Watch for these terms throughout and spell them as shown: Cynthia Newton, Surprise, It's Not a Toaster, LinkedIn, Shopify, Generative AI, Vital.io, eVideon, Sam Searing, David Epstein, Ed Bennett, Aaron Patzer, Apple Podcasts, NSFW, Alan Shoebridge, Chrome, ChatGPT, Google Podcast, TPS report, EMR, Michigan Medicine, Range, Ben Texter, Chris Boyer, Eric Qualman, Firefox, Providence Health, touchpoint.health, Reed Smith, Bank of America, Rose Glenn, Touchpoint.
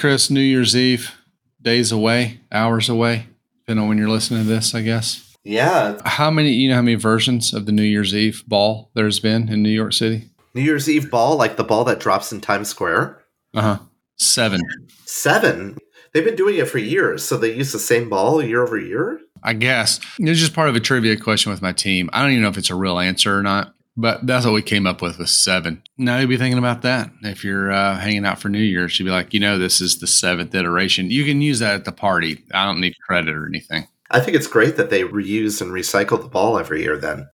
Chris, New Year's Eve, days away, hours away, depending on when you're listening to this, I guess. Yeah. You know how many versions of the New Year's Eve ball there's been in New York City? New Year's Eve ball, like the ball that drops in Times Square? Uh-huh. 7. 7? They've been doing it for years, so they use the same ball year over year? I guess. It's just part of a trivia question with my team. I don't even know if it's a real answer or not, but that's what we came up with was 7. Now you'd be thinking about that. If you're hanging out for New Year's, you'd be like, this is the 7th iteration. You can use that at the party. I don't need credit or anything. I think it's great that they reuse and recycle the ball every year then.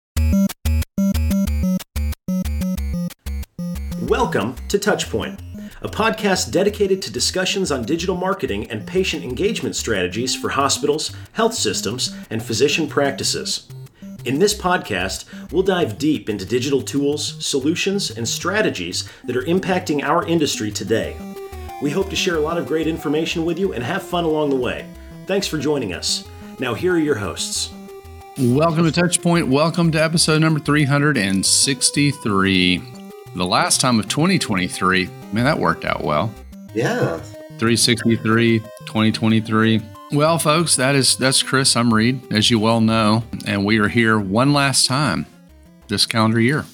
Welcome to Touchpoint, a podcast dedicated to discussions on digital marketing and patient engagement strategies for hospitals, health systems, and physician practices. In this podcast, we'll dive deep into digital tools, solutions, and strategies that are impacting our industry today. We hope to share a lot of great information with you and have fun along the way. Thanks for joining us. Now, here are your hosts. Welcome to Touchpoint. Welcome to episode number 363. The last time of 2023, man, that worked out well. Yeah. 363, 2023. Well, folks, that's Chris. I'm Reed, as you well know, and we are here one last time this calendar year.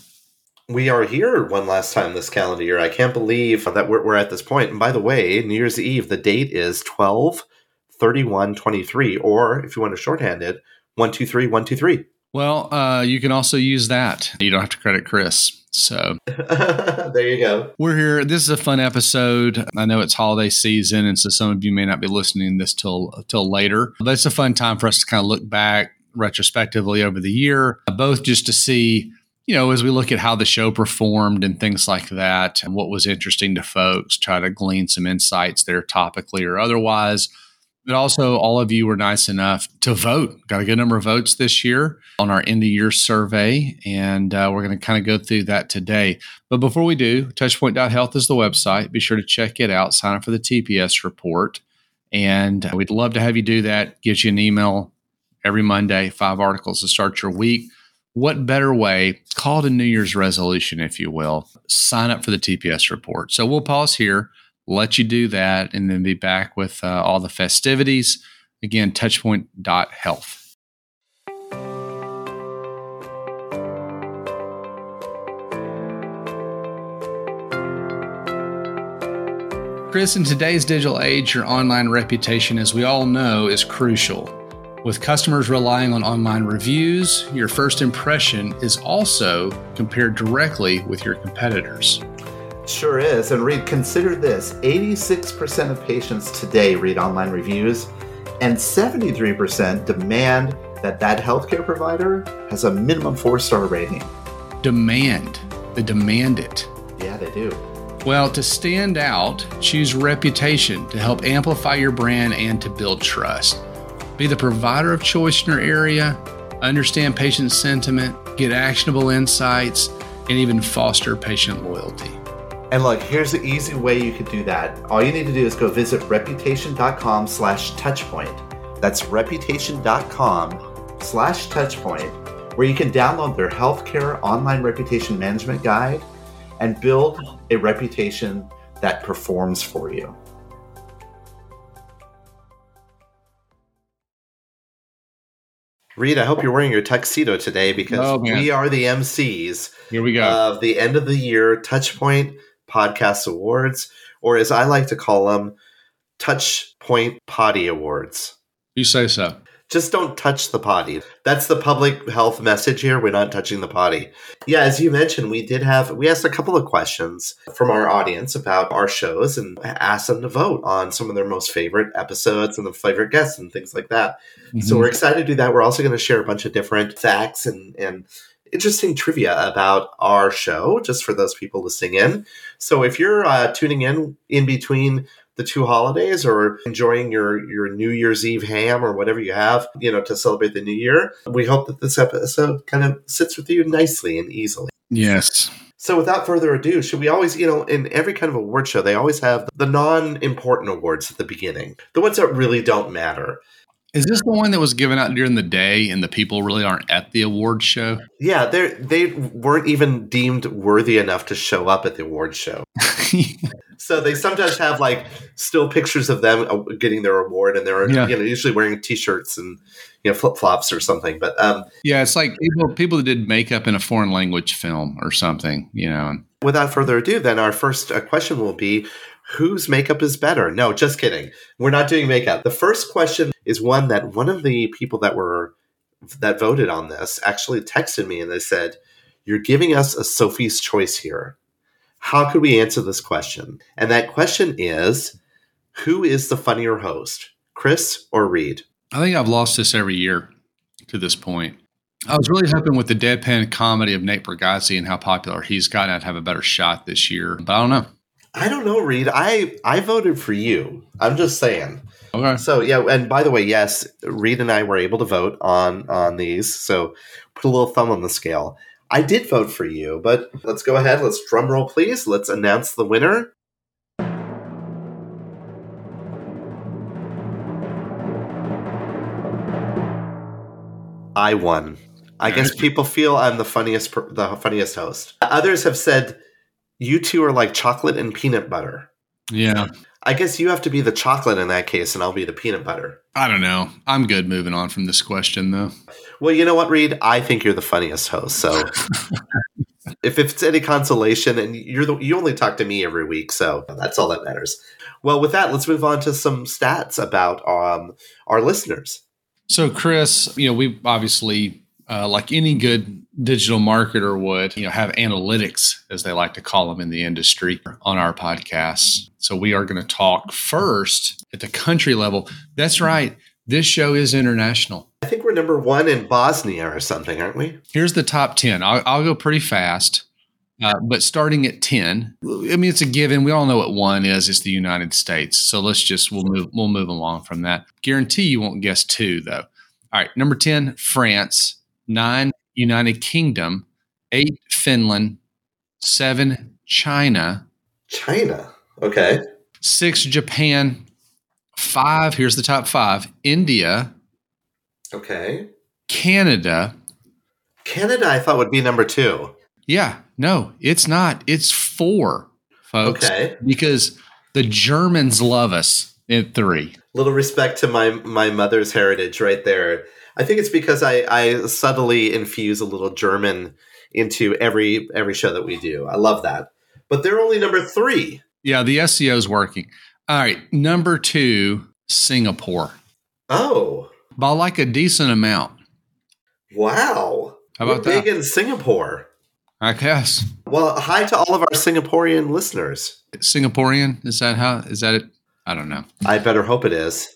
We are here one last time this calendar year. I can't believe that we're at this point. And by the way, New Year's Eve, the date is 12/31/23, or if you want to shorthand it, 1-2-3-1-2-3. Well, you can also use that. You don't have to credit Chris. So there you go. We're here. This is a fun episode. I know it's holiday season, and so some of you may not be listening to this till later. But it's a fun time for us to kind of look back retrospectively over the year, both just to see, as we look at how the show performed and things like that, and what was interesting to folks, try to glean some insights there topically or otherwise. But also, all of you were nice enough to vote. Got a good number of votes this year on our end-of-year survey, and we're going to kind of go through that today. But before we do, touchpoint.health is the website. Be sure to check it out. Sign up for the TPS report, and we'd love to have you do that. Get you an email every Monday, 5 articles to start your week. What better way? Call it a New Year's resolution, if you will. Sign up for the TPS report. So we'll pause here. Let you do that, and then be back with all the festivities. Again, touchpoint.health. Chris, in today's digital age, your online reputation, as we all know, is crucial. With customers relying on online reviews, your first impression is also compared directly with your competitors. Sure is. And Reed, consider this. 86% of patients today read online reviews, and 73% demand that healthcare provider has a minimum 4-star rating. Demand. They demand it. Yeah, they do. Well, to stand out, choose reputation to help amplify your brand and to build trust. Be the provider of choice in your area, understand patient sentiment, get actionable insights, and even foster patient loyalty. And look, here's the easy way you could do that. All you need to do is go visit reputation.com/touchpoint. That's reputation.com/touchpoint, where you can download their healthcare online reputation management guide and build a reputation that performs for you. Reed, I hope you're wearing your tuxedo today because we are the MCs Here we go. Of the end of the year Touchpoint Podcast Awards, or as I like to call them, Touchpoint Potty Awards. You say so. Just don't touch the potty. That's the public health message here. We're not touching the potty. Yeah, as you mentioned, we asked a couple of questions from our audience about our shows and asked them to vote on some of their most favorite episodes and the favorite guests and things like that. Mm-hmm. So we're excited to do that. We're also going to share a bunch of different facts and interesting trivia about our show, just for those people listening in. So if you're tuning in between the 2 holidays or enjoying your New Year's Eve ham or whatever you have, to celebrate the new year, we hope that this episode kind of sits with you nicely and easily. Yes. So without further ado, should we always, in every kind of award show, they always have the non-important awards at the beginning, the ones that really don't matter. Is this the one that was given out during the day and the people really aren't at the award show? Yeah, they weren't even deemed worthy enough to show up at the award show. So they sometimes have like still pictures of them getting their award, and they're usually wearing T-shirts and flip-flops or something. But it's like people that did makeup in a foreign language film or something. Without further ado, then our first question will be, whose makeup is better? No, just kidding. We're not doing makeup. The first question is one of the people that voted on this actually texted me and they said, "You're giving us a Sophie's choice here. How could we answer this question?" And that question is, who is the funnier host, Chris or Reed? I think I've lost this every year to this point. I was really hoping with the deadpan comedy of Nate Bargatze and how popular he's gotten, I'd have a better shot this year, but I don't know. I don't know, Reed. I voted for you. I'm just saying. Okay. So, yeah. And by the way, yes, Reed and I were able to vote on these. So put a little thumb on the scale. I did vote for you, but let's go ahead. Let's drum roll, please. Let's announce the winner. I won. I guess people feel I'm the funniest host. Others have said, you two are like chocolate and peanut butter. Yeah. I guess you have to be the chocolate in that case, and I'll be the peanut butter. I don't know. I'm good moving on from this question, though. Well, you know what, Reed? I think you're the funniest host. So if it's any consolation, and you only talk to me every week, so that's all that matters. Well, with that, let's move on to some stats about our listeners. So, Chris, we obviously, like any good digital marketer would, have analytics, as they like to call them in the industry, on our podcasts. So we are going to talk first at the country level. That's right. This show is international. I think we're number one in Bosnia or something, aren't we? Here's the top 10. I'll go pretty fast, but starting at 10, I mean, it's a given. We all know what one is. It's the United States. So we'll move along from that. Guarantee you won't guess two, though. All right. Number 10, France. 9, United Kingdom. 8, Finland. 7, China. Okay. 6, Japan. 5, here's the top 5, India. Okay. Canada, I thought would be number 2. Yeah. No, it's not. It's 4, folks. Okay. Because the Germans love us at 3. Little respect to my mother's heritage right there. I think it's because I subtly infuse a little German into every show that we do. I love that. But they're only number 3. Yeah, the SEO is working. All right, number 2, Singapore. Oh. By like a decent amount. Wow. How about that? We're big in Singapore, I guess. Well, hi to all of our Singaporean listeners. Singaporean? Is that it? I don't know. I better hope it is.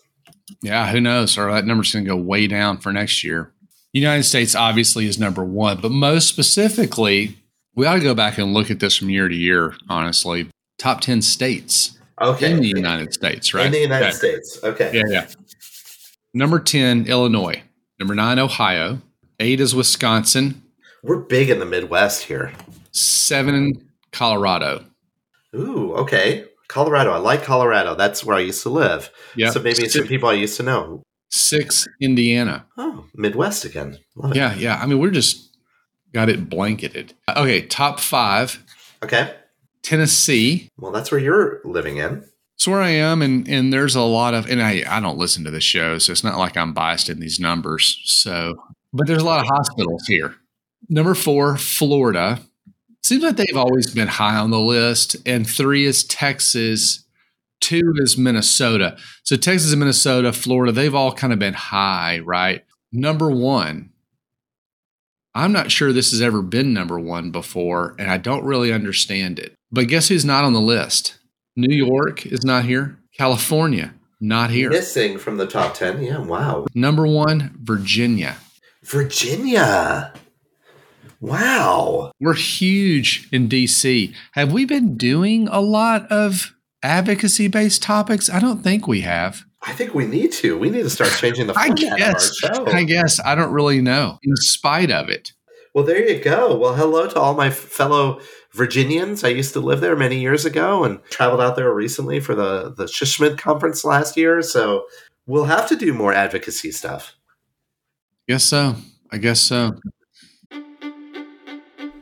Yeah, who knows? Or that number's going to go way down for next year. United States obviously is number 1, but most specifically, we ought to go back and look at this from year to year, honestly. Top 10 states in the United States, right? In the United States. Okay. Yeah. Number 10, Illinois. Number 9, Ohio. 8 is Wisconsin. We're big in the Midwest here. 7, Colorado. Ooh, okay. Colorado. I like Colorado. That's where I used to live. Yep. So maybe it's some people I used to know. 6, Indiana. Oh, Midwest again. Love it. Yeah. I mean, we're just got it blanketed. Okay, top 5. Okay. Tennessee. Well, that's where you're living in. It's where I am, and there's a lot of, and I don't listen to the show, so it's not like I'm biased in these numbers. So, but there's a lot of hospitals here. Number 4, Florida. Seems like they've always been high on the list. And 3 is Texas. 2 is Minnesota. So Texas and Minnesota, Florida, they've all kind of been high, right? Number 1. I'm not sure this has ever been number 1 before, and I don't really understand it. But guess who's not on the list? New York is not here. California, not here. Missing from the top 10. Yeah, wow. Number 1, Virginia. Virginia. Wow. We're huge in DC. Have we been doing a lot of advocacy-based topics? I don't think we have. I think we need to. We need to start changing the format of our show. I guess. I don't really know, in spite of it. Well, there you go. Well, hello to all my fellow Virginians. I used to live there many years ago and traveled out there recently for the Shishman conference last year. So we'll have to do more advocacy stuff. Guess so. I guess so.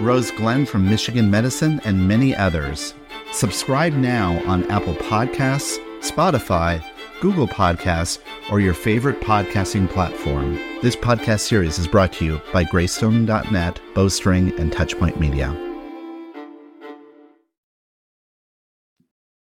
Rose Glenn from Michigan Medicine, and many others. Subscribe now on Apple Podcasts, Spotify, Google Podcasts, or your favorite podcasting platform. This podcast series is brought to you by Greystone.net, Bowstring, and Touchpoint Media.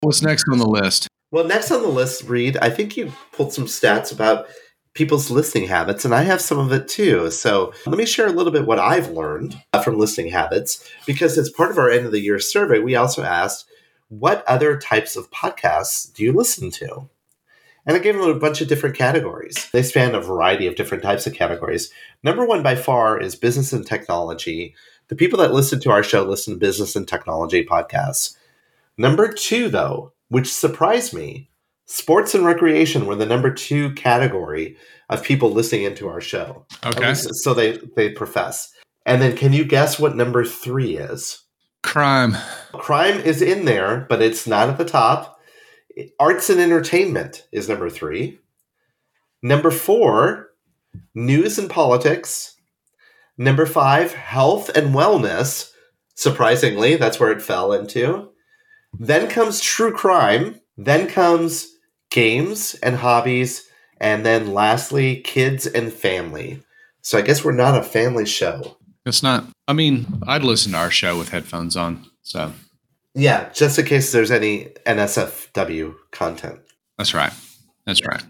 What's next on the list? Well, next on the list, Reed, I think you pulled some stats about people's listening habits, and I have some of it too. So let me share a little bit what I've learned from listening habits, because as part of our end of the year survey, we also asked, what other types of podcasts do you listen to? And I gave them a bunch of different categories. They span a variety of different types of categories. Number one by far is business and technology. The people that listen to our show listen to business and technology podcasts. Number two, though, which surprised me, sports and recreation were the number two category of people listening into our show. Okay. So they profess. And then can you guess what number three is? Crime. Crime is in there, but it's not at the top. Arts and entertainment is number three. Number four, news and politics. Number five, health and wellness. Surprisingly, that's where it fell into. Then comes true crime. Then comes games and hobbies. And then lastly, kids and family. So I guess we're not a family show. It's not. I mean, I'd listen to our show with headphones on, so... Yeah, just in case there's any NSFW content. That's right. That's right.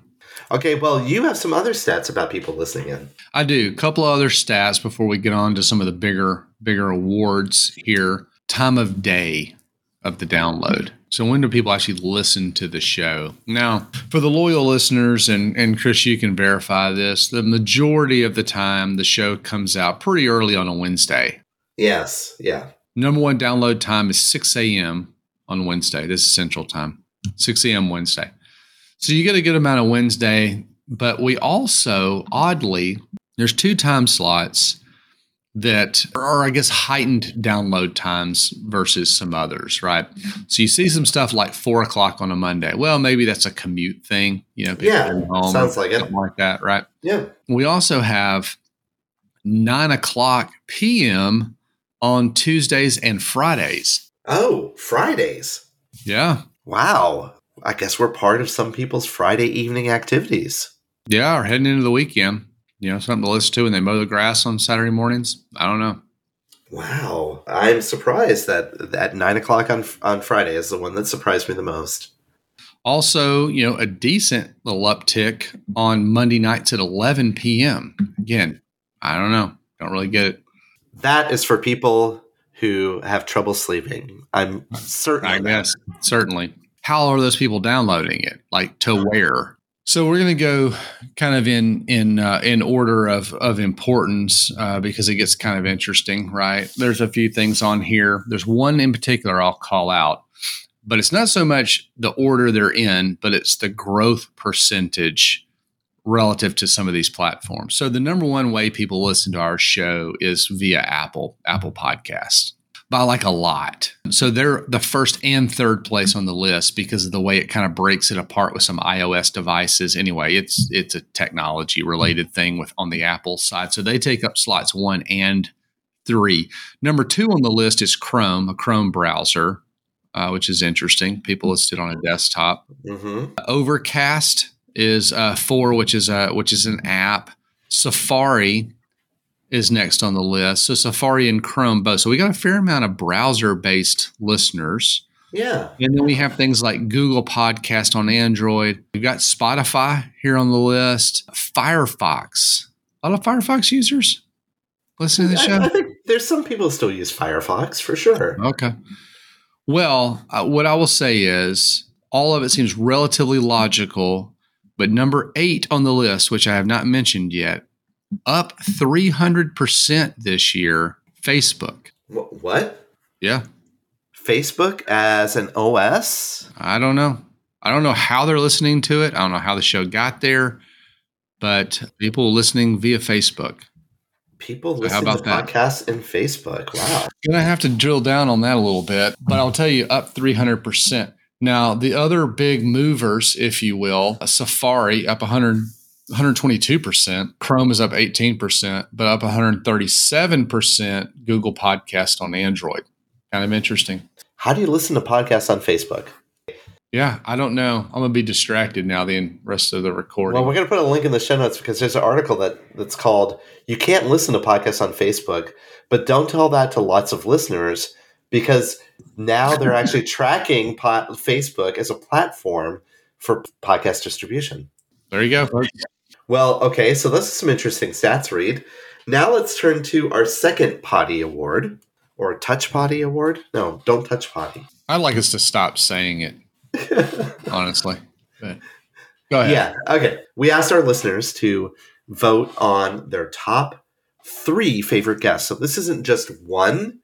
Okay, well, you have some other stats about people listening in. I do. A couple other stats before we get on to some of the bigger awards here. Time of day of the download. So when do people actually listen to the show? Now, for the loyal listeners, and Chris, you can verify this, the majority of the time the show comes out pretty early on a Wednesday. Yes, yeah. Number one download time is 6 a.m. on Wednesday. This is Central Time, 6 a.m. Wednesday. So you get a good amount of Wednesday, but we also, oddly, there's two time slots that are, I guess, heightened download times versus some others, right? So you see some stuff like 4 o'clock on a Monday. Well, maybe that's a commute thing. You know, people are home, sounds like something like that, right? Yeah. We also have 9 o'clock p.m., on Tuesdays and Fridays. Oh, Fridays. Yeah. Wow. I guess we're part of some people's Friday evening activities. Yeah, or heading into the weekend. You know, something to listen to when they mow the grass on Saturday mornings. I don't know. Wow. I'm surprised that 9 o'clock on Friday is the one that surprised me the most. Also, you know, a decent little uptick on Monday nights at 11 p.m. Again, I don't know. Don't really get it. That is for people who have trouble sleeping. I'm certain. I guess, certainly. How are those people downloading it? Like, to where? So we're going to go kind of in order of importance because it gets kind of interesting, right? There's a few things on here. There's one in particular I'll call out, but it's not so much the order they're in, but it's the growth percentage relative to some of these platforms. So the number one way people listen to our show is via Apple Podcasts, by like a lot. So they're the first and third place on the list because of the way it kind of breaks it apart with some iOS devices. Anyway, it's a technology related thing with on the Apple side. So they take up slots 1 and 3. Number two on the list is Chrome, a Chrome browser, which is interesting. People listed on a desktop. Mm-hmm. Overcast is 4, which is an app. Safari is next on the list. So Safari and Chrome both. So we got a fair amount of browser-based listeners. Yeah. And then we have things like Google Podcast on Android. We've got Spotify here on the list. Firefox. A lot of Firefox users listening to the show. I think there's some people still use Firefox for sure. Okay. Well, what I will say is all of it seems relatively logical But number 8 on the list, which I have not mentioned yet, up 300% this year, Facebook. What? Yeah. Facebook as an OS? I don't know. I don't know how they're listening to it. I don't know how the show got there, but people listening via Facebook. People listen to podcasts and Facebook. Wow. Gonna have to drill down on that a little bit, but I'll tell you, up 300%. Now, the other big movers, if you will, Safari up 122%. Chrome is up 18%, but up 137% Google Podcast on Android. Kind of interesting. How do you listen to podcasts on Facebook? Yeah, I don't know. I'm going to be distracted now the rest of the recording. Well, we're going to put a link in the show notes because there's an article that's called You Can't Listen to Podcasts on Facebook, but don't tell that to lots of listeners because now they're actually tracking Facebook as a platform for podcast distribution. There you go. Well, okay, so those are some interesting stats, Reed. Now let's turn to our second Potty Award or Touch Potty Award. No, don't touch Potty. I'd like us to stop saying it. Honestly. But go ahead. Yeah. Okay. We asked our listeners to vote on their top 3 favorite guests. So this isn't just one.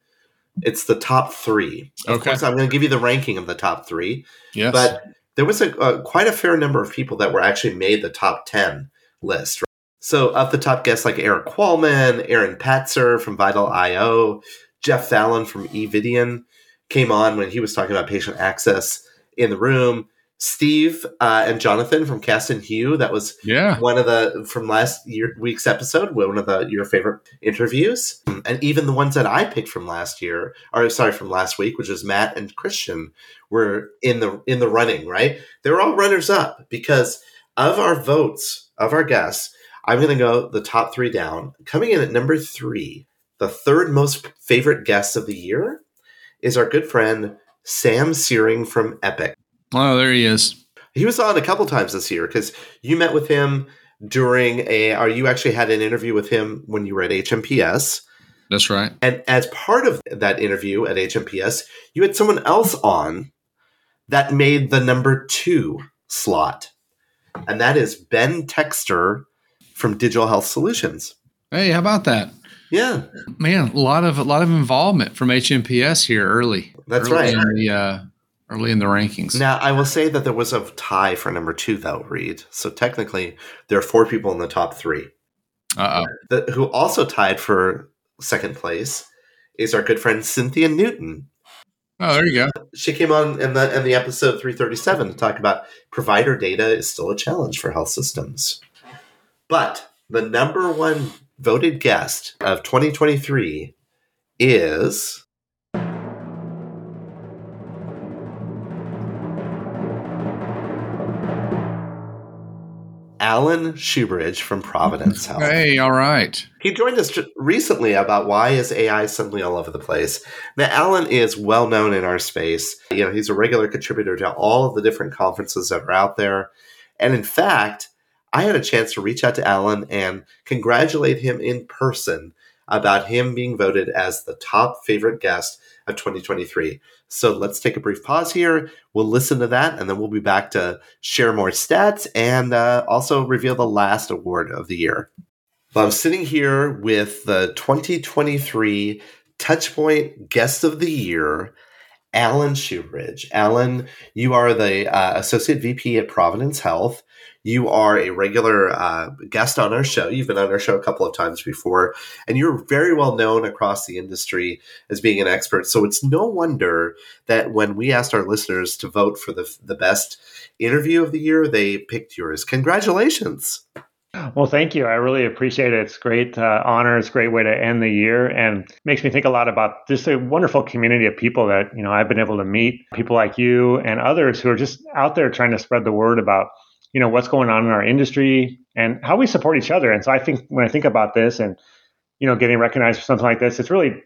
It's the top 3. Okay. Of course, I'm going to give you the ranking of the top 3. Yes. But there was a quite a fair number of people that were actually made the top 10 list. Right? So up the top guests like Eric Qualman, Aaron Patzer from Vital.io, Jeff Fallon from eVideon came on when he was talking about patient access in the room, Steve and Jonathan from Cast and Hue. That was one of the from last week's episode. One of your favorite interviews, and even the ones that I picked from last week, which was Matt and Christian, were in the running. Right, they were all runners up because of our votes of our guests. I'm going to go the top 3 down. Coming in at number 3, the third most favorite guest of the year is our good friend Sam Searing from Epic. Oh, there he is. He was on a couple times this year because you met with him or you actually had an interview with him when you were at HMPS. That's right. And as part of that interview at HMPS, you had someone else on that made the number 2 slot. And that is Ben Texter from Digital Health Solutions. Hey, how about that? Yeah, man, a lot of involvement from HMPS here early. That's right. Early in the rankings. Now, I will say that there was a tie for number 2, though, Reed. So technically, there are 4 people in the top 3. Who also tied for second place is our good friend Cynthia Newton. Oh, there you go. She came on in the episode 337 to talk about provider data is still a challenge for health systems, but the number 1 voted guest of 2023 is Alan Shoebridge from Providence Health. Hey, all right. He joined us recently about why is AI suddenly all over the place. Now, Alan is well known in our space. You know, he's a regular contributor to all of the different conferences that are out there. And in fact, I had a chance to reach out to Alan and congratulate him in person about him being voted as the top favorite guest of 2023. So let's take a brief pause here. We'll listen to that, and then we'll be back to share more stats and also reveal the last award of the year. Well, I'm sitting here with the 2023 Touchpoint Guest of the Year, Alan Shoebridge. Alan, you are the Associate VP at Providence Health. You are a regular guest on our show. You've been on our show a couple of times before, and you're very well known across the industry as being an expert. So it's no wonder that when we asked our listeners to vote for the best interview of the year, they picked yours. Congratulations. Well, thank you. I really appreciate it. It's a great honor. It's a great way to end the year, and makes me think a lot about just a wonderful community of people that, you know, I've been able to meet, people like you and others who are just out there trying to spread the word about, you know, what's going on in our industry and how we support each other. And so I think when I think about this and, you know, getting recognized for something like this, it's really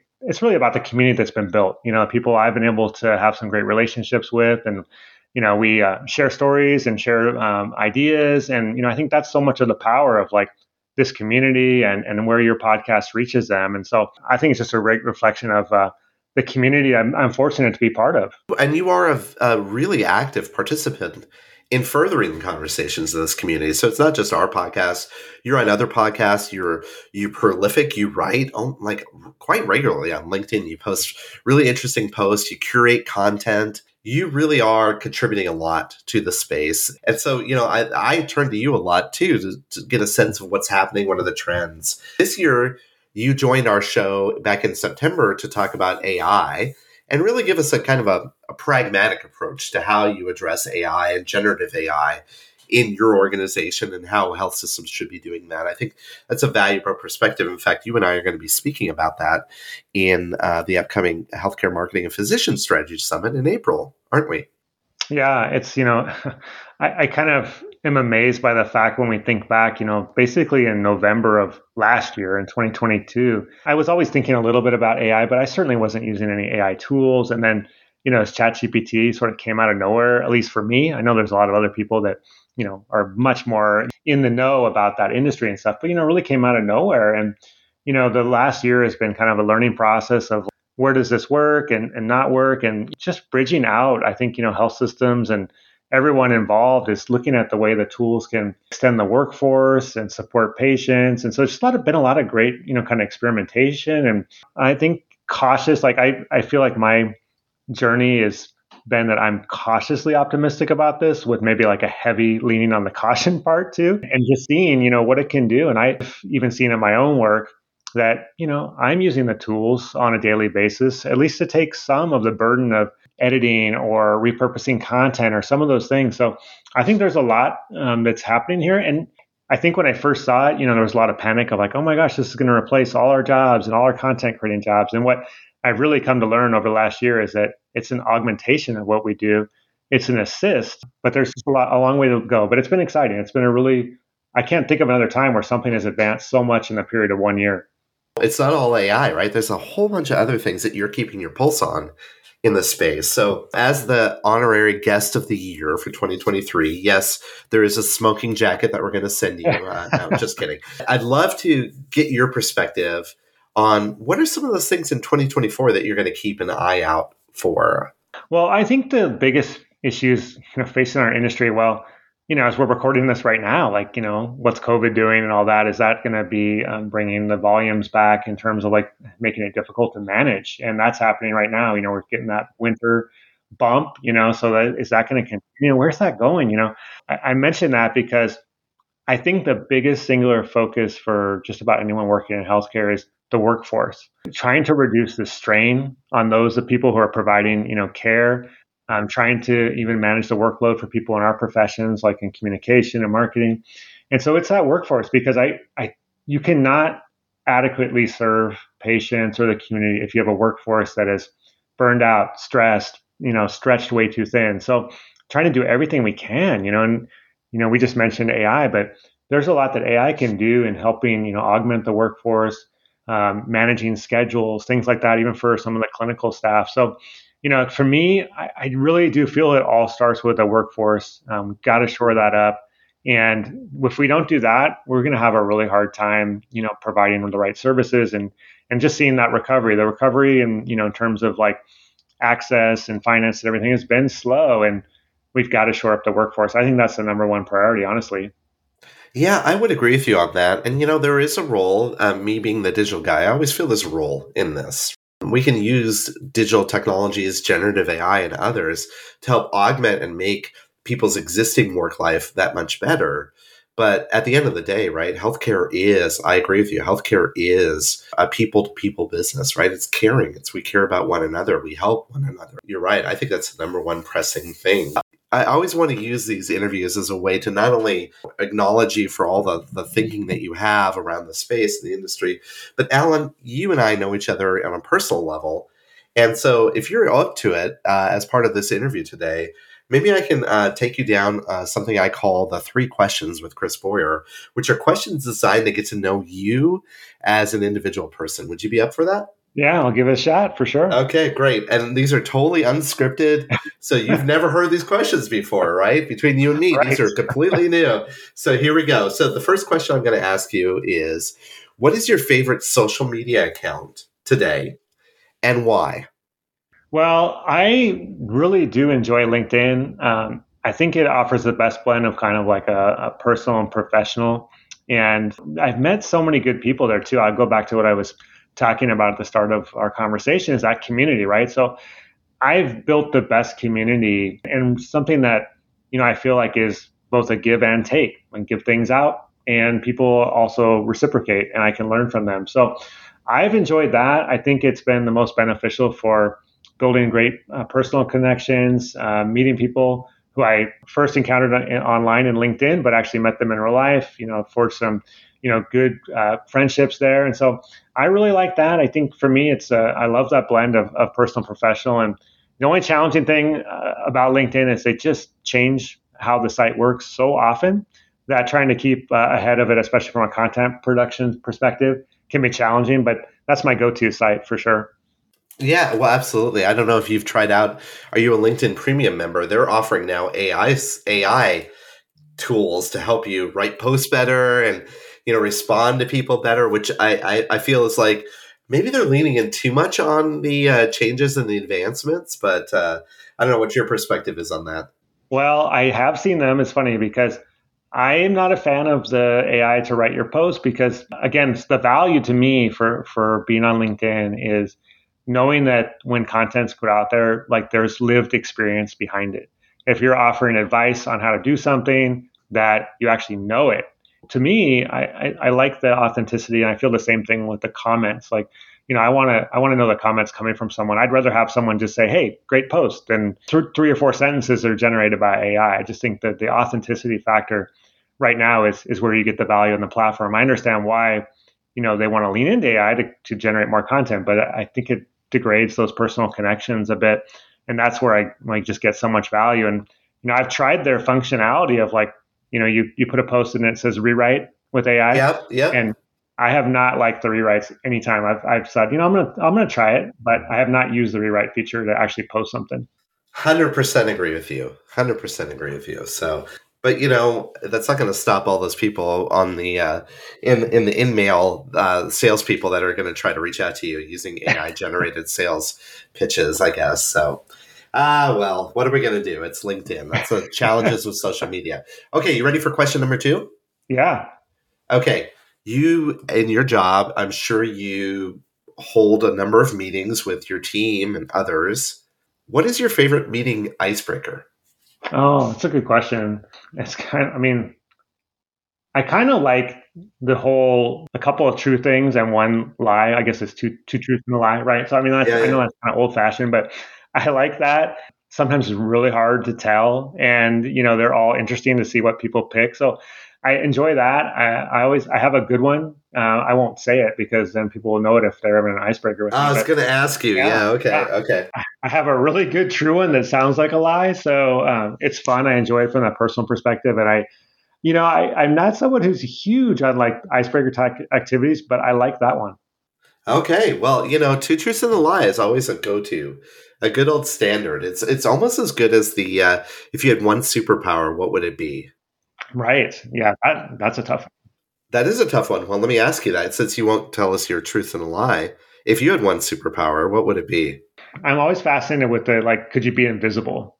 about the community that's been built. You know, people I've been able to have some great relationships with, and, you know, we share stories and share ideas. And, you know, I think that's so much of the power of like this community and where your podcast reaches them. And so I think it's just a great reflection of the community I'm fortunate to be part of. And you are a really active participant in furthering conversations in this community. So it's not just our podcast. You're on other podcasts. You're prolific. You write like quite regularly on LinkedIn. You post really interesting posts. You curate content. You really are contributing a lot to the space. And so, you know, I turn to you a lot too to get a sense of what's happening. What are the trends? This year, you joined our show back in September to talk about AI and really give us a kind of a pragmatic approach to how you address AI and generative AI in your organization and how health systems should be doing that. I think that's a valuable perspective. In fact, you and I are going to be speaking about that in the upcoming Healthcare Marketing and Physician Strategy Summit in April, aren't we? Yeah, it's, you know, I kind of am amazed by the fact when we think back, you know, basically in November of last year in 2022, I was always thinking a little bit about AI, but I certainly wasn't using any AI tools. And then, you know, as ChatGPT sort of came out of nowhere, at least for me, I know there's a lot of other people that, you know, are much more in the know about that industry and stuff, but, you know, really came out of nowhere. And, you know, the last year has been kind of a learning process of where does this work and not work, and just bridging out. I think, you know, health systems and everyone involved is looking at the way the tools can extend the workforce and support patients. And so it's just been a lot of great, you know, kind of experimentation. And I think cautious, like I feel like my journey has been that I'm cautiously optimistic about this, with maybe like a heavy leaning on the caution part too, and just seeing, you know, what it can do. And I've even seen in my own work that, you know, I'm using the tools on a daily basis, at least to take some of the burden of editing or repurposing content or some of those things. So I think there's a lot that's happening here. And I think when I first saw it, you know, there was a lot of panic of like, oh my gosh, this is going to replace all our jobs and all our content creating jobs. And what I've really come to learn over the last year is that it's an augmentation of what we do. It's an assist, but there's a long way to go. But it's been exciting. It's been I can't think of another time where something has advanced so much in the period of 1 year. It's not all AI, right? There's a whole bunch of other things that you're keeping your pulse on in the space. So as the honorary guest of the year for 2023, yes, there is a smoking jacket that we're going to send you. No, just kidding. I'd love to get your perspective on what are some of those things in 2024 that you're going to keep an eye out for? Well, I think the biggest issues, you know, facing our industry, well, you know, as we're recording this right now, like, you know, what's COVID doing and all that? Is that going to be bringing the volumes back in terms of like making it difficult to manage? And that's happening right now. You know, we're getting that winter bump, you know, so that, is that going to continue? Where's that going? You know, I mentioned that because I think the biggest singular focus for just about anyone working in healthcare is the workforce, trying to reduce the strain on the people who are providing, you know, care. I'm trying to even manage the workload for people in our professions, like in communication and marketing. And so it's that workforce, because you cannot adequately serve patients or the community if you have a workforce that is burned out, stressed, you know, stretched way too thin. So trying to do everything we can, you know, and, you know, we just mentioned AI, but there's a lot that AI can do in helping, you know, augment the workforce, managing schedules, things like that, even for some of the clinical staff. So, you know, for me, I really do feel it all starts with a workforce. We've got to shore that up. And if we don't do that, we're going to have a really hard time, you know, providing them the right services and just seeing that recovery. The recovery and, you know, in terms of like access and finance and everything has been slow, and we've got to shore up the workforce. I think that's the number one priority, honestly. Yeah, I would agree with you on that. And, you know, there is a role, me being the digital guy, I always feel there's a role in this. We can use digital technologies, generative AI and others to help augment and make people's existing work life that much better. But at the end of the day, right, healthcare is, I agree with you, healthcare is a people-to-people business, right? It's caring. It's we care about one another. We help one another. You're right. I think that's the number one pressing thing. I always want to use these interviews as a way to not only acknowledge you for all the thinking that you have around the space, the industry, but Alan, you and I know each other on a personal level. And so if you're up to it as part of this interview today, maybe I can take you down something I call the 3 questions with Chris Boyer, which are questions designed to get to know you as an individual person. Would you be up for that? Yeah, I'll give it a shot for sure. Okay, great. And these are totally unscripted. So you've never heard these questions before, right? Between you and me, right. These are completely new. So here we go. So the first question I'm going to ask you is, what is your favorite social media account today and why? Well, I really do enjoy LinkedIn. I think it offers the best blend of kind of like a personal and professional. And I've met so many good people there too. I'll go back to what I was talking about at the start of our conversation, is that community, right? So I've built the best community, and something that, you know, I feel like is both a give and take, and give things out and people also reciprocate, and I can learn from them. So I've enjoyed that. I think it's been the most beneficial for building great personal connections, meeting people who I first encountered online in LinkedIn, but actually met them in real life, you know, forged some, you know, good friendships there. And so I really like that. I think for me, it's I love that blend of personal, professional. And the only challenging thing about LinkedIn is they just change how the site works so often that trying to keep ahead of it, especially from a content production perspective, can be challenging. But that's my go-to site for sure. Yeah, well, absolutely. I don't know if you've tried out, are you a LinkedIn Premium member? They're offering now AI tools to help you write posts better and, you know, respond to people better, which I feel is like maybe they're leaning in too much on the changes and the advancements, but I don't know what your perspective is on that. Well, I have seen them. It's funny because I am not a fan of the AI to write your post because, again, the value to me for being on LinkedIn is knowing that when content's put out there, like there's lived experience behind it. If you're offering advice on how to do something, that you actually know it. To me, I like the authenticity, and I feel the same thing with the comments. Like, you know, I want to know the comments coming from someone. I'd rather have someone just say, "Hey, great post," than three or four sentences that are generated by AI. I just think that the authenticity factor right now is where you get the value on the platform. I understand why, you know, they want to lean into AI to generate more content, but I think it degrades those personal connections a bit, and that's where I like just get so much value. And you know, I've tried their functionality of like, you know, you put a post and it says rewrite with AI. Yep. And I have not liked the rewrites anytime. I've said, you know, I'm gonna try it, but I have not used the rewrite feature to actually post something. 100% agree with you. 100% agree with you. So, but you know, that's not going to stop all those people on the in the in-mail salespeople that are going to try to reach out to you using AI generated sales pitches, I guess. So. Well, what are we going to do? It's LinkedIn. That's the challenges with social media. Okay, you ready for question number 2? Yeah. Okay. You, in your job, I'm sure you hold a number of meetings with your team and others. What is your favorite meeting icebreaker? Oh, that's a good question. It's kind of, I mean, I kind of like the whole, a couple of true things and one lie. I guess it's two truths and a lie, right? So, I mean, I know that's kind of old fashioned, but I like that. Sometimes it's really hard to tell, and you know, they're all interesting to see what people pick. So I enjoy that. I have a good one. I won't say it because then people will know it if they're having an icebreaker with me. I was going to ask you. Yeah. Okay. I have a really good true one that sounds like a lie. So it's fun. I enjoy it from a personal perspective, and I'm not someone who's huge on like icebreaker type activities, but I like that one. Okay. Well, you know, two truths and a lie is always a go-to, a good old standard. It's almost as good as the, if you had one superpower, what would it be? Right. Yeah. That's a tough one. That is a tough one. Well, let me ask you that, since you won't tell us your truth and a lie. If you had one superpower, what would it be? I'm always fascinated with the, like, could you be invisible?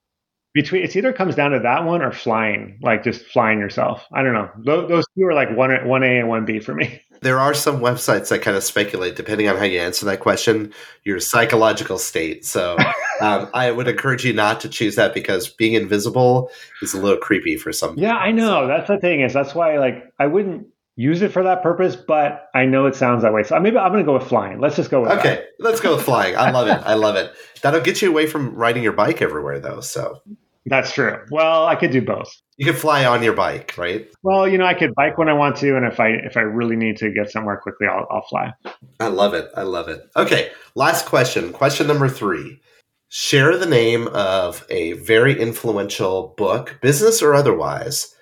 It's either comes down to that one or flying, like just flying yourself. I don't know. Those two are like 1A and 1B for me. There are some websites that kind of speculate, depending on how you answer that question, your psychological state. So I would encourage you not to choose that, because being invisible is a little creepy for some people. Yeah, I know. That's the thing is, that's why like I wouldn't use it for that purpose, but I know it sounds that way. So maybe I'm going to go with flying. Let's just go with that. Okay, let's go with flying. I love it. I love it. That'll get you away from riding your bike everywhere, though. So that's true. Well, I could do both. You could fly on your bike, right? Well, you know, I could bike when I want to, and if I really need to get somewhere quickly, I'll fly. I love it. I love it. Okay, last question. Question number 3. Share the name of a very influential book, business or otherwise,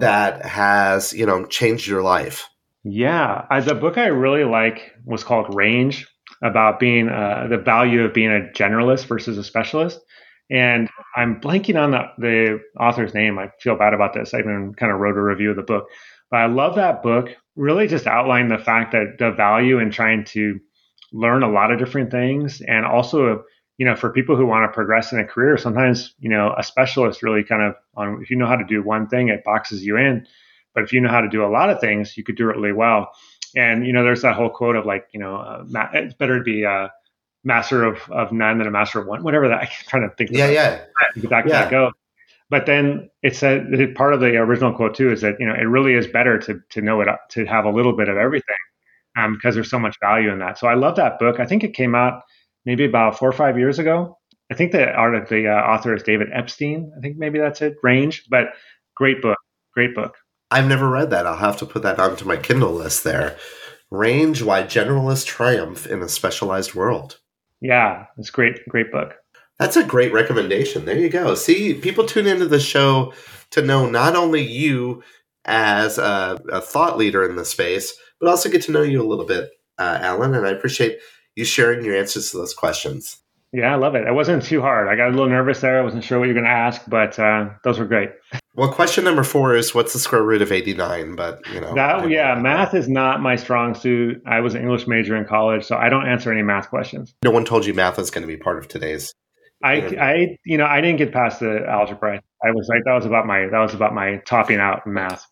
that has, you know, changed your life. Yeah, the book I really like was called Range, about being the value of being a generalist versus a specialist. And I'm blanking on the author's name. I feel bad about this. I even kind of wrote a review of the book. But I love that book. Really just outlined the fact that the value in trying to learn a lot of different things, and also you know, for people who want to progress in a career, sometimes, you know, a specialist really kind of on, if you know how to do one thing, it boxes you in. But if you know how to do a lot of things, you could do it really well. And, you know, there's that whole quote of like, you know, it's better to be a master of none than a master of one, whatever that, I'm trying to think. That. But then it said, part of the original quote too is that, you know, it really is better to know it, to have a little bit of everything, because there's so much value in that. So I love that book. I think it came out maybe about 4 or 5 years ago. I think the author is David Epstein. I think maybe that's it, Range, but great book, great book. I've never read that. I'll have to put that onto my Kindle list there. Range, Why Generalists Triumph in a Specialized World. Yeah, it's great, great book. That's a great recommendation. There you go. See, people tune into the show to know not only you as a thought leader in the space, but also get to know you a little bit, Alan. And I appreciate you sharing your answers to those questions. Yeah, I love it. It wasn't too hard. I got a little nervous there. I wasn't sure what you were going to ask, but those were great. Well, question number 4 is, what's the square root of 89? But, you know, math is not my strong suit. I was an English major in college, so I don't answer any math questions. No one told you math was going to be part of today's interview. I didn't get past the algebra. I was like, that was about my topping out in math.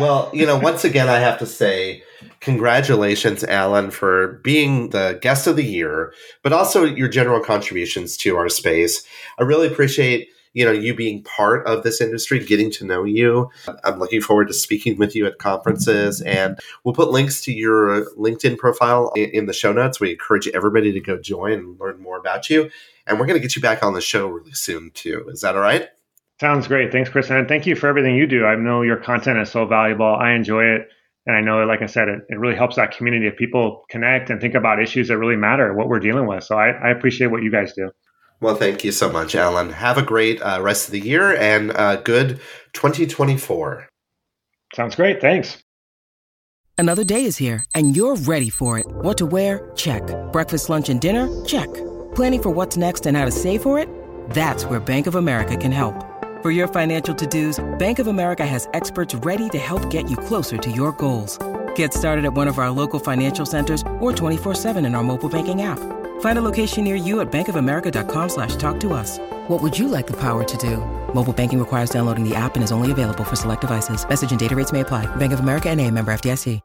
Well, you know, once again, I have to say congratulations, Alan, for being the guest of the year, but also your general contributions to our space. I really appreciate, you know, you being part of this industry, getting to know you. I'm looking forward to speaking with you at conferences, and we'll put links to your LinkedIn profile in the show notes. We encourage everybody to go join and learn more about you. And we're going to get you back on the show really soon, too. Is that all right? Sounds great. Thanks, Chris. And thank you for everything you do. I know your content is so valuable. I enjoy it. And I know, like I said, it really helps that community of people connect and think about issues that really matter, what we're dealing with. So I appreciate what you guys do. Well, thank you so much, Alan. Have a great rest of the year and a good 2024. Sounds great. Thanks. Another day is here and you're ready for it. What to wear? Check. Breakfast, lunch, and dinner? Check. Planning for what's next and how to save for it? That's where Bank of America can help. For your financial to-dos, Bank of America has experts ready to help get you closer to your goals. Get started at one of our local financial centers or 24/7 in our mobile banking app. Find a location near you at bankofamerica.com/talktous. What would you like the power to do? Mobile banking requires downloading the app and is only available for select devices. Message and data rates may apply. Bank of America N.A., member FDIC.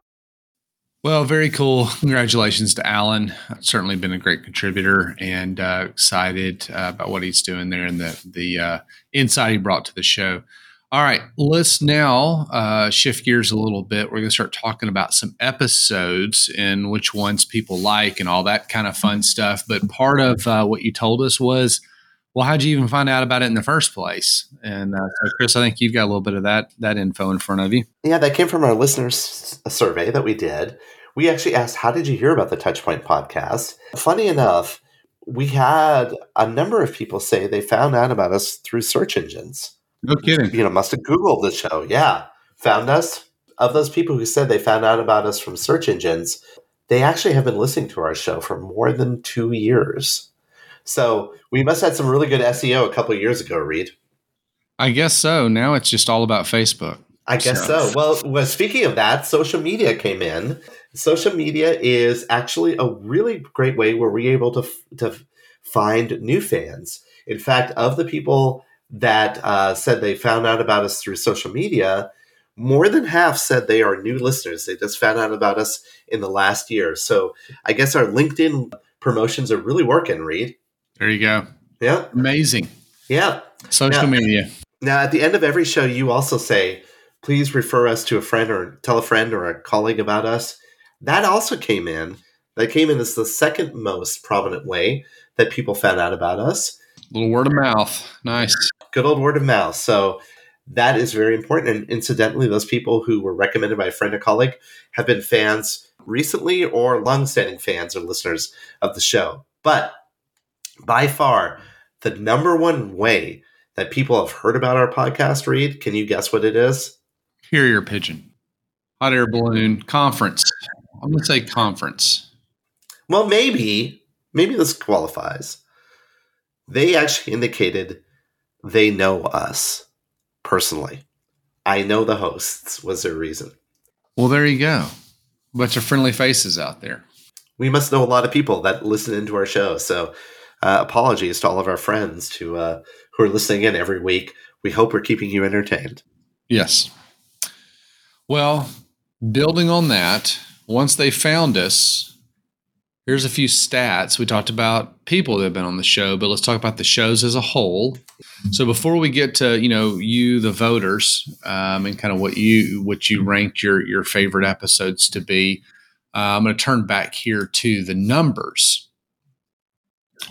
Well, very cool. Congratulations to Alan. Certainly been a great contributor, and excited about what he's doing there and the insight he brought to the show. All right, let's now shift gears a little bit. We're going to start talking about some episodes and which ones people like and all that kind of fun stuff. But part of what you told us was, well, how'd you even find out about it in the first place? And Chris, I think you've got a little bit of that info in front of you. Yeah, that came from our listeners' survey that we did. We actually asked, how did you hear about the Touchpoint podcast? Funny enough, we had a number of people say they found out about us through search engines. No kidding. You know, must have Googled the show. Yeah, found us. Of those people who said they found out about us from search engines, they actually have been listening to our show for more than 2 years. So we must have had some really good SEO a couple of years ago, Reed. I guess so. Now it's just all about Facebook. I guess so. Well, speaking of that, social media came in. Social media is actually a really great way where we're able to find new fans. In fact, of the people that said they found out about us through social media, more than half said they are new listeners. They just found out about us in the last year. So I guess our LinkedIn promotions are really working, Reed. There you go. Yeah. Amazing. Yeah. Social media. Now, at the end of every show, you also say, please refer us to a friend or tell a friend or a colleague about us. That also came in. That came in as the second most prominent way that people found out about us. A little word of mouth. Nice. Good old word of mouth. So that is very important. And incidentally, those people who were recommended by a friend or colleague have been fans recently or longstanding fans or listeners of the show. But by far, the number one way that people have heard about our podcast, Reed, can you guess what it is? Carrier pigeon, hot air balloon, conference. I'm going to say conference. Well, maybe this qualifies. They actually indicated they know us personally. I know the hosts was their reason. Well, there you go. A bunch of friendly faces out there. We must know a lot of people that listen into our show. So Apologies to all of our friends who are listening in every week. We hope we're keeping you entertained. Yes. Well, building on that, once they found us, here's a few stats. We talked about people that have been on the show, but let's talk about the shows as a whole. So before we get to, you, the voters, and kind of what you ranked your favorite episodes to be, I'm going to turn back here to the numbers.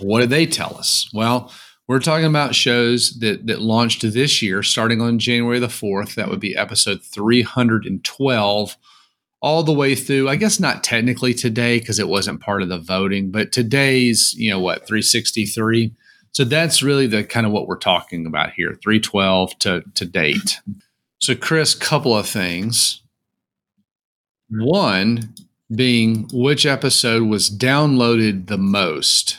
What did they tell us? Well, we're talking about shows that launched this year, starting on January the 4th. That would be episode 312, all the way through, I guess not technically today because it wasn't part of the voting, but today's, 363. So that's really the kind of what we're talking about here, 312 to date. So Chris, couple of things. One being which episode was downloaded the most.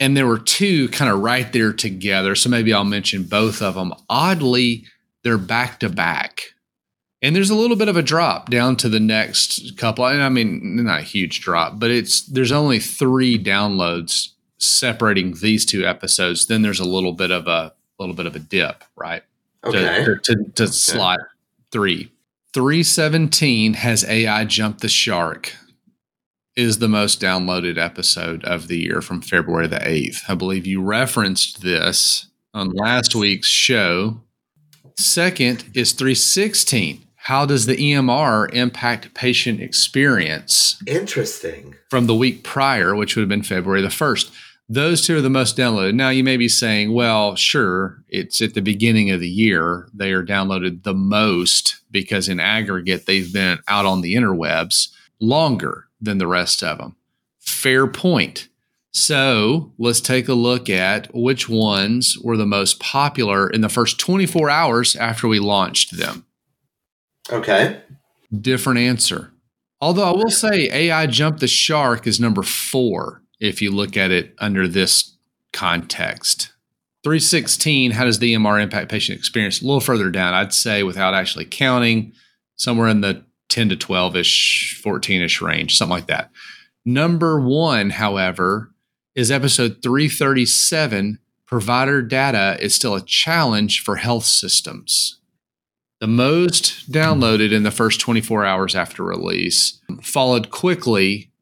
And there were two kind of right there together. So maybe I'll mention both of them. Oddly, they're back to back. And there's a little bit of a drop down to the next couple. And I mean, not a huge drop, but there's only three downloads separating these two episodes. Then there's a little bit of a dip, right? Okay. To okay. Slot 3. 317, Has AI Jumped the Shark? Is the most downloaded episode of the year from February the 8th. I believe you referenced this on last week's show. Second is 316. How does the EMR impact patient experience? Interesting. From the week prior, which would have been February the 1st. Those two are the most downloaded. Now, you may be saying, well, sure, it's at the beginning of the year. They are downloaded the most because in aggregate, they've been out on the interwebs longer than the rest of them. Fair point. So let's take a look at which ones were the most popular in the first 24 hours after we launched them. Okay. Different answer. Although I will say AI Jumped the Shark is number 4 if you look at it under this context. 316, how does the EMR impact patient experience? A little further down, I'd say without actually counting, somewhere in the 10 to 12-ish, 14-ish range, something like that. Number 1, however, is episode 337, Provider Data is Still a Challenge for Health Systems. The most downloaded in the first 24 hours after release, followed quickly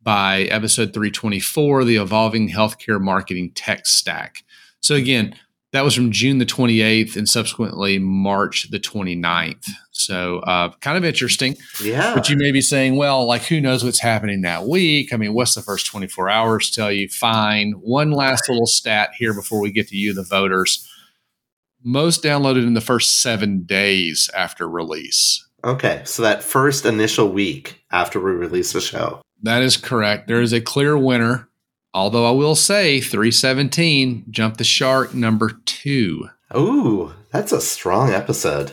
by episode 324, The Evolving Healthcare Marketing Tech Stack. So again, that was from June the 28th and subsequently March the 29th. So kind of interesting. Yeah. But you may be saying, well, like who knows what's happening that week? I mean, what's the first 24 hours tell you? Fine. One last little stat here before we get to you, the voters. Most downloaded in the first 7 days after release. Okay. So that first initial week after we release the show. That is correct. There is a clear winner. Although I will say 317, Jump the Shark, number 2. Ooh, that's a strong episode.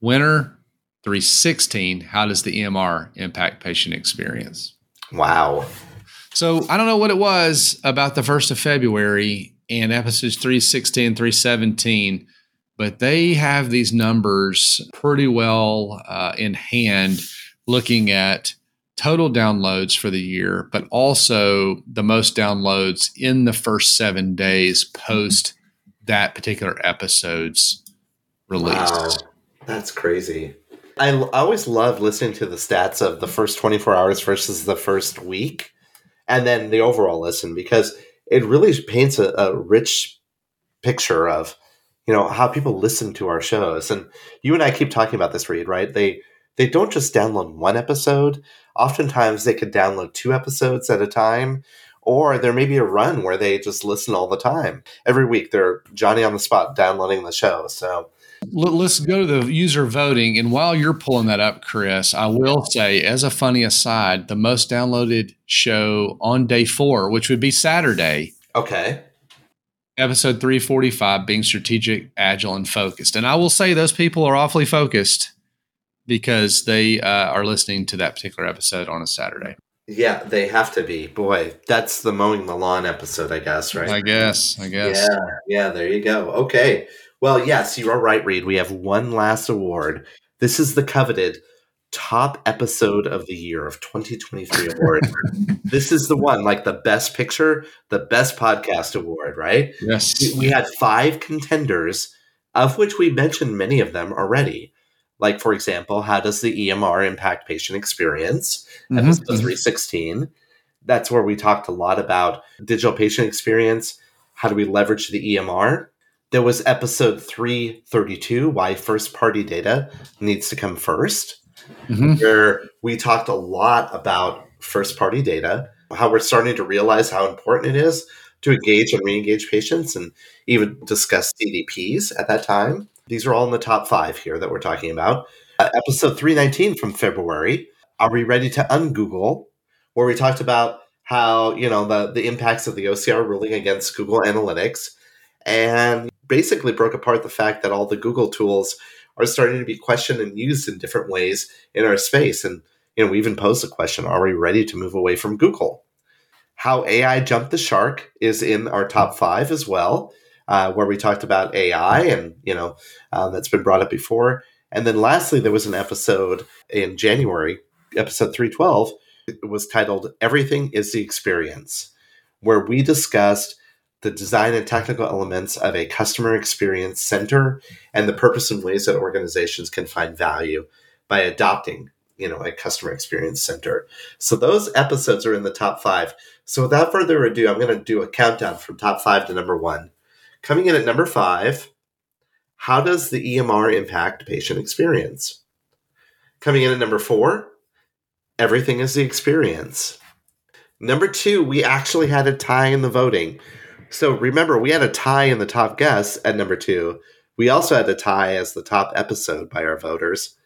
Winner, 316, How does the EMR impact patient experience? Wow. So I don't know what it was about the 1st of February and episodes 316, 317, but they have these numbers pretty well in hand looking at total downloads for the year, but also the most downloads in the first 7 days post that particular episode's release. Wow, that's crazy. I always love listening to the stats of the first 24 hours versus the first week and then the overall listen because it really paints a rich picture of, how people listen to our shows. And you and I keep talking about this, Reed, right? They don't just download one episode. Oftentimes, they could download 2 episodes at a time, or there may be a run where they just listen all the time. Every week, they're Johnny on the spot downloading the show. So let's go to the user voting. And while you're pulling that up, Chris, I will say, as a funny aside, the most downloaded show on day 4, which would be Saturday. Okay. Episode 345, being strategic, agile, and focused. And I will say those people are awfully focused, because they are listening to that particular episode on a Saturday. Yeah, they have to be. Boy, that's the Mowing the Lawn episode, I guess, right? I guess. Yeah, there you go. Okay. Well, yes, you are right, Reed. We have one last award. This is the coveted top episode of the year of 2023 award. This is the one, like the best picture, the best podcast award, right? Yes. We had 5 contenders, of which we mentioned many of them already. Like, for example, how does the EMR impact patient experience? Episode 316. That's where we talked a lot about digital patient experience. How do we leverage the EMR? There was episode 332, why first-party data needs to come first, where we talked a lot about first-party data, how we're starting to realize how important it is to engage and re-engage patients, and even discuss CDPs at that time. These are all in the top 5 here that we're talking about. Episode 319 from February, Are We Ready to Un-Google?, where we talked about how, you know, the impacts of the OCR ruling against Google Analytics, and basically broke apart the fact that all the Google tools are starting to be questioned and used in different ways in our space. And, you know, we even posed the question, are we ready to move away from Google? How AI Jumped the Shark is in our top 5 as well, where we talked about AI and, you know, that's been brought up before. And then lastly, there was an episode in January, episode 312, it was titled Everything is the Experience, where we discussed the design and technical elements of a customer experience center and the purpose and ways that organizations can find value by adopting, you know, a customer experience center. So those episodes are in the top 5. So without further ado, I'm going to do a countdown from top 5 to number 1. Coming in at number 5, how does the EMR impact patient experience? Coming in at number 4, everything is the experience. Number 2, we actually had a tie in the voting. So remember, we had a tie in the top guests at number 2. We also had a tie as the top episode by our voters.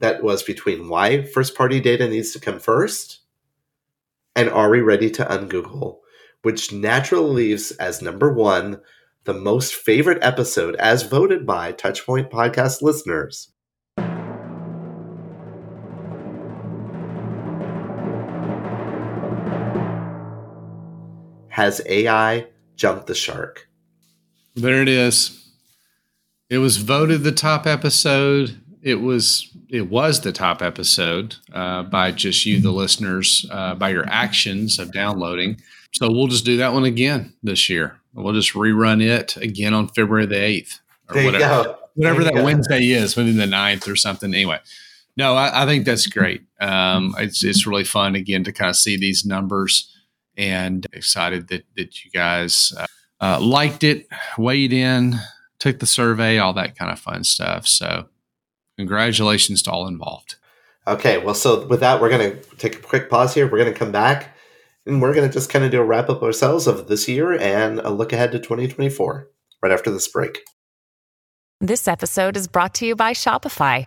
That was between why first-party data needs to come first and are we ready to un-Google, which naturally leaves as number 1 the most favorite episode as voted by Touchpoint podcast listeners. Has AI jumped the shark? There it is. It was voted the top episode. It was the top episode by just you, the listeners, by your actions of downloading. So we'll just do that one again this year. We'll just rerun it again on February the 8th or there whatever. You go. Whatever that Wednesday is, maybe the 9th or something. Anyway, no, I think that's great. It's really fun again to kind of see these numbers. And excited that you guys liked it, weighed in, took the survey, all that kind of fun stuff. So congratulations to all involved. Okay. Well, so with that, we're going to take a quick pause here. We're going to come back and we're going to just kind of do a wrap up ourselves of this year and a look ahead to 2024 right after this break. This episode is brought to you by Shopify.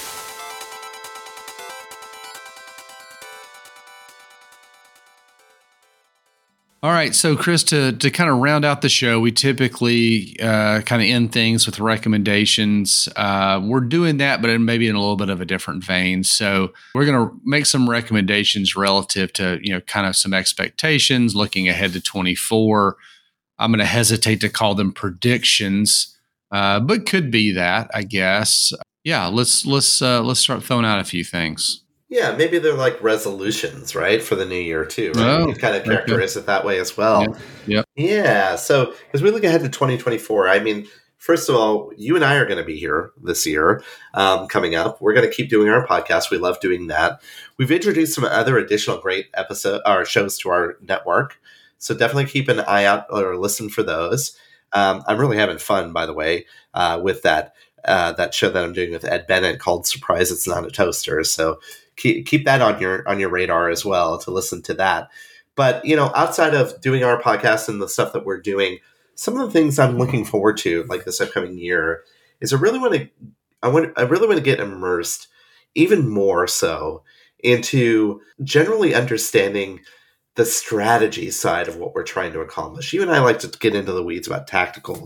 All right. So, Chris, to kind of round out the show, we typically kind of end things with recommendations. We're doing that, but maybe in a little bit of a different vein. So we're going to make some recommendations relative to, you know, kind of some expectations, looking ahead to 24. I'm going to hesitate to call them predictions, but could be that, I guess. Yeah, let's start throwing out a few things. Yeah, maybe they're like resolutions, right, for the new year too, right? Oh, you kind of characterize it that way as well. Yep. Yeah, so as we look ahead to 2024, I mean, first of all, you and I are going to be here this year coming up. We're going to keep doing our podcast. We love doing that. We've introduced some other additional great shows to our network, so definitely keep an eye out or listen for those. I'm really having fun, by the way, with that show that I'm doing with Ed Bennett called Surprise It's Not a Toaster, so keep that on your radar as well to listen to that. But, you know, outside of doing our podcast and the stuff that we're doing, some of the things I'm looking forward to, like this upcoming year, is I really want to get immersed even more so into generally understanding the strategy side of what we're trying to accomplish. You and I like to get into the weeds about tactical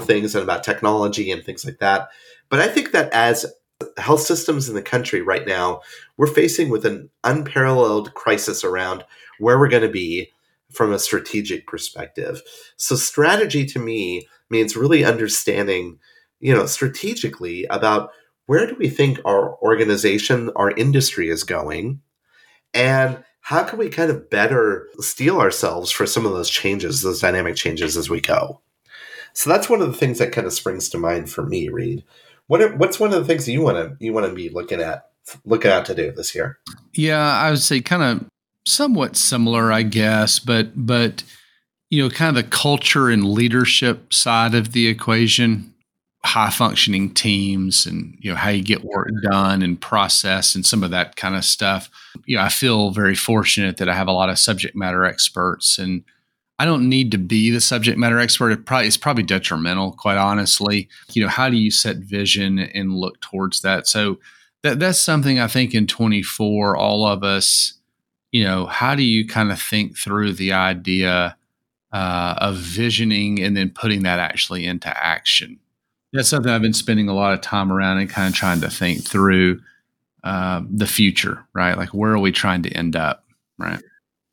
things and about technology and things like that. But I think that as health systems in the country right now, we're facing with an unparalleled crisis around where we're going to be from a strategic perspective. So strategy to me means really understanding, strategically about where do we think our organization, our industry is going, and how can we kind of better steel ourselves for some of those changes, those dynamic changes as we go? So that's one of the things that kind of springs to mind for me, Reed. What's one of the things that you want to be looking out to do this year? Yeah, I would say kind of somewhat similar, I guess, but kind of the culture and leadership side of the equation, high functioning teams and, how you get work done and process and some of that kind of stuff. I feel very fortunate that I have a lot of subject matter experts, and I don't need to be the subject matter expert. It's probably detrimental, quite honestly. How do you set vision and look towards that? So that's something I think in 24, all of us, how do you kind of think through the idea of visioning and then putting that actually into action? That's something I've been spending a lot of time around and kind of trying to think through the future, right? Like, where are we trying to end up, right?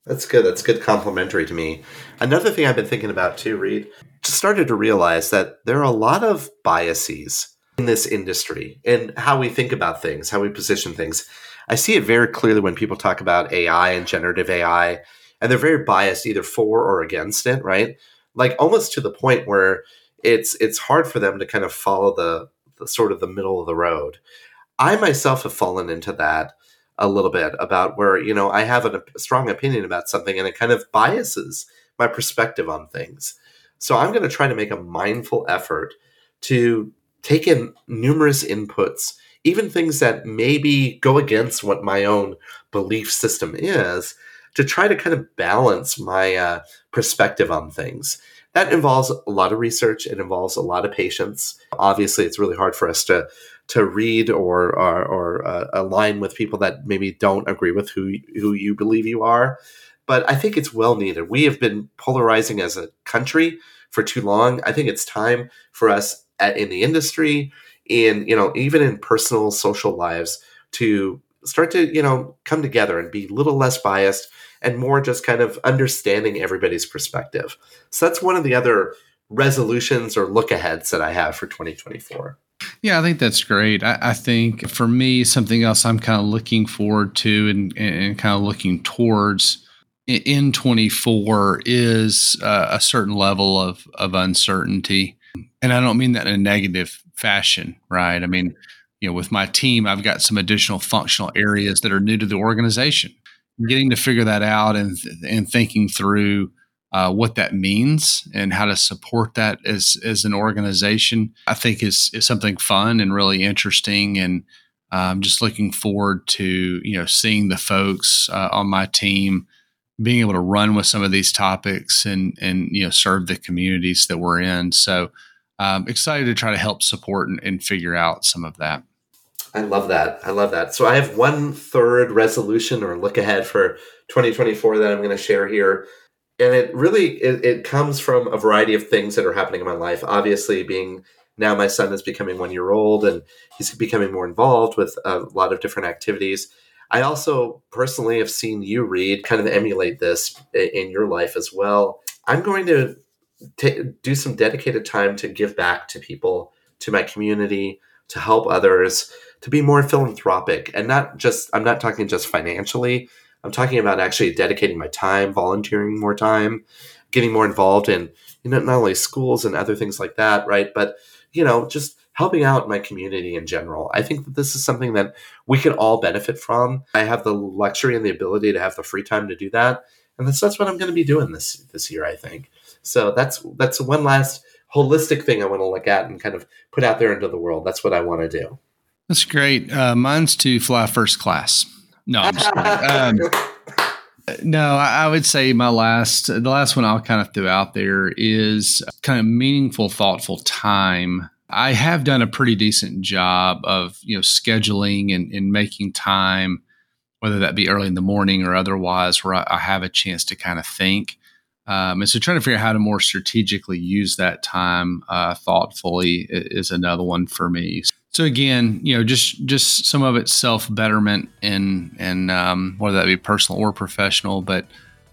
That's good. That's good, complimentary to me. Another thing I've been thinking about too, Reed, just started to realize that there are a lot of biases in this industry and how we think about things, how we position things. I see it very clearly when people talk about AI and generative AI, and they're very biased either for or against it, right? Like almost to the point where it's hard for them to kind of follow the sort of the middle of the road. I myself have fallen into that a little bit about where, I have a strong opinion about something and it kind of biases my perspective on things. So I'm going to try to make a mindful effort to take in numerous inputs, even things that maybe go against what my own belief system is, to try to kind of balance my perspective on things. That involves a lot of research. It involves a lot of patience. Obviously, it's really hard for us to read or align with people that maybe don't agree with who you believe you are. But I think it's well needed. We have been polarizing as a country for too long. I think it's time for us in the industry, in even in personal social lives, to start to come together and be a little less biased and more just kind of understanding everybody's perspective. So that's one of the other resolutions or look-aheads that I have for 2024. Yeah, I think that's great. I think for me, something else I'm kind of looking forward to and kind of looking towards in 24 is a certain level of uncertainty. And I don't mean that in a negative fashion, right? I mean, with my team, I've got some additional functional areas that are new to the organization. Getting to figure that out and thinking through what that means and how to support that as an organization, I think is something fun and really interesting. And I'm just looking forward to seeing the folks on my team being able to run with some of these topics and serve the communities that we're in. So I'm excited to try to help support and figure out some of that. I love that. So I have one third resolution or look ahead for 2024 that I'm going to share here. And it really, it comes from a variety of things that are happening in my life. Obviously, being now my son is becoming 1 year old and he's becoming more involved with a lot of different activities. I also personally have seen you, Reed, kind of emulate this in your life as well. I'm going to do some dedicated time to give back to people, to my community, to help others, to be more philanthropic. And I'm not talking just financially. I'm talking about actually dedicating my time, volunteering more time, getting more involved in not only schools and other things like that, right? But, just helping out my community in general. I think that this is something that we can all benefit from. I have the luxury and the ability to have the free time to do that. And that's what I'm going to be doing this year, I think. So that's one last holistic thing I want to look at and kind of put out there into the world. That's what I want to do. That's great. Mine's to fly first class. No, I'm just kidding. No, I would say the last one I'll kind of throw out there is kind of meaningful, thoughtful time. I have done a pretty decent job of scheduling and making time whether that be early in the morning or otherwise, where I have a chance to kind of think. And so trying to figure out how to more strategically use that time thoughtfully is another one for me. So again, you know, just some of it's self-betterment and whether that be personal or professional, but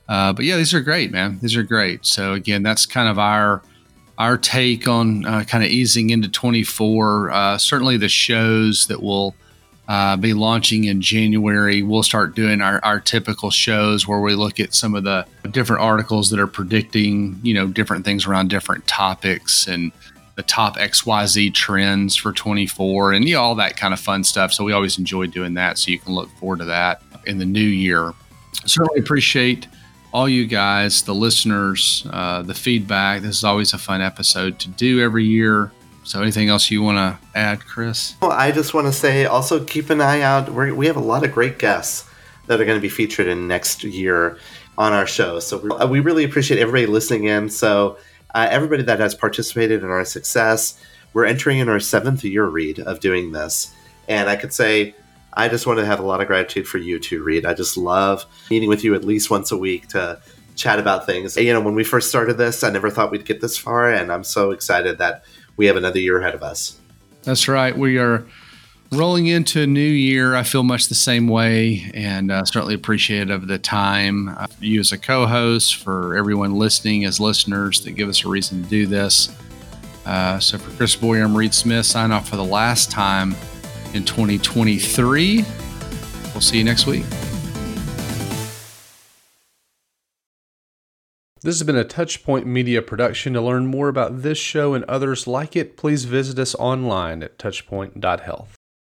yeah, these are great, man. These are great. So again, that's kind of our take on kind of easing into 24. Certainly the shows that will be launching in January, we'll start doing our typical shows where we look at some of the different articles that are predicting, you know, different things around different topics and the top XYZ trends for 24 and, you know, all that kind of fun stuff. So we always enjoy doing that. So you can look forward to that in the new year. Certainly appreciate all you guys, the listeners, the feedback. This is always a fun episode to do every year. So anything else you want to add, Chris? Well, I just want to say also keep an eye out. We have a lot of great guests that are going to be featured in next year on our show. So we really appreciate everybody listening in. So everybody that has participated in our success, we're entering in our 7th year, Reed, of doing this. And I could say I just want to have a lot of gratitude for you too, Reed. I just love meeting with you at least once a week to chat about things. You know, when we first started this, I never thought we'd get this far. And I'm so excited that we have another year ahead of us. That's right. We are rolling into a new year. I feel much the same way, and certainly appreciative of the time for you as a co-host, for everyone listening as listeners that give us a reason to do this. So for Chris Boyer, I'm Reed Smith. Sign off for the last time in 2023. We'll see you next week. This has been a Touchpoint Media production. To learn more about this show and others like it, please visit us online at touchpoint.health.